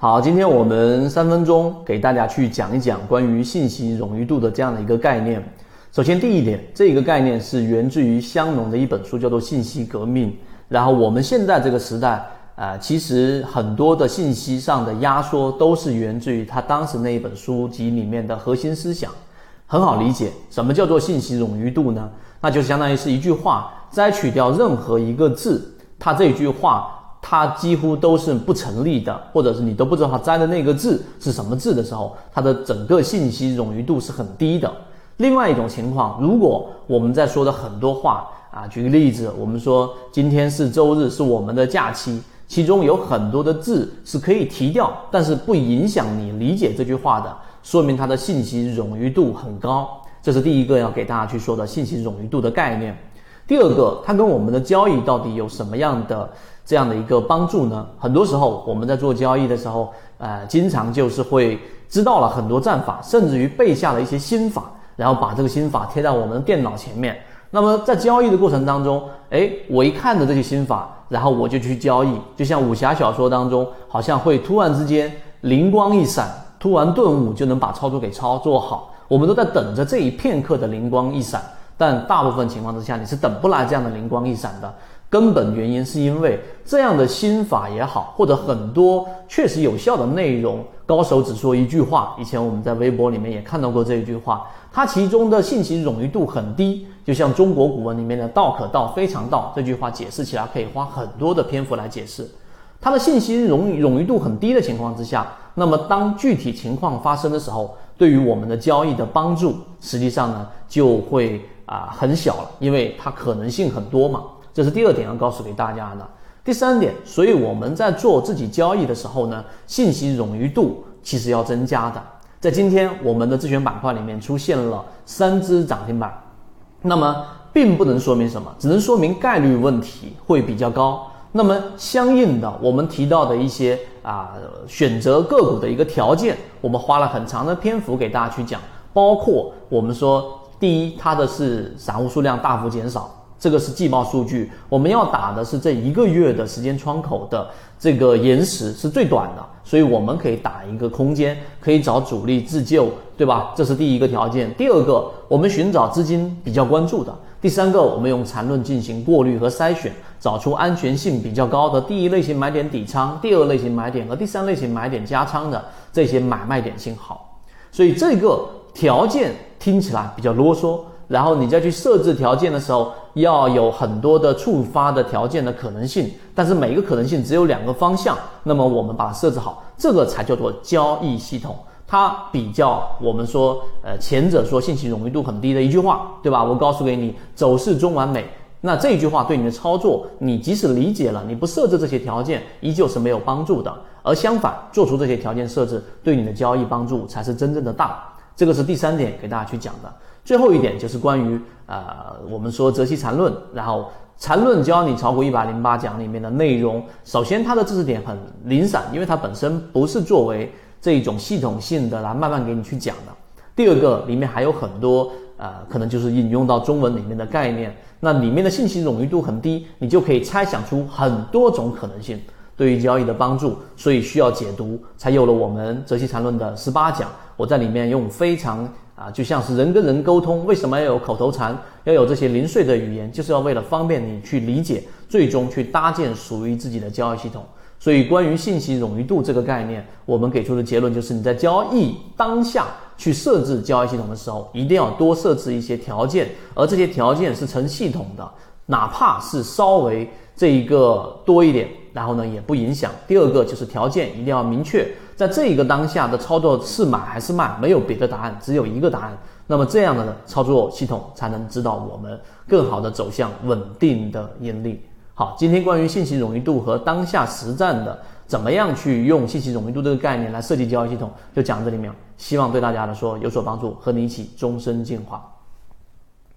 好，今天我们3分钟给大家去讲一讲关于信息冗余度的这样的一个概念。首先第一点，这个概念是源自于香农的一本书，叫做《信息革命》。然后我们现在这个时代其实很多的信息上的压缩都是源自于他当时那一本书籍里面的核心思想。很好理解，什么叫做信息冗余度呢？那就相当于是一句话摘取掉任何一个字，它这句话它几乎都是不成立的，或者是你都不知道它摘的那个字是什么字的时候，它的整个信息冗余度是很低的。另外一种情况，如果我们在说的很多话举个例子，我们说今天是周日，是我们的假期，其中有很多的字是可以提掉，但是不影响你理解这句话的，说明它的信息冗余度很高。这是第一个要给大家去说的信息冗余度的概念。第二个，它跟我们的交易到底有什么样的这样的一个帮助呢？很多时候我们在做交易的时候经常就是会知道了很多战法，甚至于背下了一些心法，然后把这个心法贴在我们的电脑前面。那么在交易的过程当中，我一看着这些心法，然后我就去交易，就像武侠小说当中好像会突然之间灵光一闪，突然顿悟就能把操作给操作好，我们都在等着这一片刻的灵光一闪，但大部分情况之下你是等不来这样的灵光一闪的。根本原因是因为这样的心法也好，或者很多确实有效的内容，高手只说一句话，以前我们在微博里面也看到过这一句话，它其中的信息冗余度很低，就像中国古文里面的道可道非常道这句话解释起来可以花很多的篇幅来解释。它的信息冗余度很低的情况之下，那么当具体情况发生的时候，对于我们的交易的帮助实际上呢就会很小了，因为它可能性很多嘛。这是第二点要告诉给大家的。第三点，所以我们在做自己交易的时候呢，信息冗余度其实要增加的。在今天我们的自选板块里面出现了3只涨停板，那么并不能说明什么，只能说明概率问题会比较高。那么相应的，我们提到的一些选择个股的一个条件，我们花了很长的篇幅给大家去讲，包括我们说第一，它的是散户数量大幅减少，这个是季报数据，我们要打的是这1个月的时间窗口的这个延时是最短的，所以我们可以打一个空间，可以找主力自救，对吧？这是第一个条件。第二个，我们寻找资金比较关注的。第三个，我们用缠论进行过滤和筛选，找出安全性比较高的第一类型买点底仓，第二类型买点和第三类型买点加仓的这些买卖点信号。所以这个条件听起来比较啰嗦，然后你再去设置条件的时候要有很多的触发的条件的可能性，但是每个可能性只有2个方向，那么我们把它设置好，这个才叫做交易系统。它比较我们说前者说信息冗余度很低的一句话，对吧？我告诉给你走势中完美，那这一句话对你的操作，你即使理解了，你不设置这些条件依旧是没有帮助的，而相反做出这些条件设置对你的交易帮助才是真正的大。这个是第三点给大家去讲的。最后一点就是关于我们说《泽熙缠论》，然后缠论教你炒股108讲里面的内容，首先它的知识点很零散，因为它本身不是作为这种系统性的来慢慢给你去讲的。第二个，里面还有很多可能就是引用到中文里面的概念，那里面的信息冗余度很低，你就可以猜想出很多种可能性对于交易的帮助，所以需要解读，才有了我们《泽熙缠论》的18讲。我在里面用非常就像是人跟人沟通，为什么要有口头禅，要有这些零碎的语言，就是要为了方便你去理解，最终去搭建属于自己的交易系统。所以关于信息冗余度这个概念，我们给出的结论就是你在交易当下去设置交易系统的时候，一定要多设置一些条件，而这些条件是成系统的，哪怕是稍微这一个多一点，然后呢也不影响。第二个就是条件一定要明确，在这一个当下的操作是买还是卖，没有别的答案，只有一个答案，那么这样的操作系统才能指导我们更好的走向稳定的盈利。好，今天关于信息冗余度和当下实战的怎么样去用信息冗余度这个概念来设计交易系统就讲这里面，希望对大家来说有所帮助，和你一起终身进化。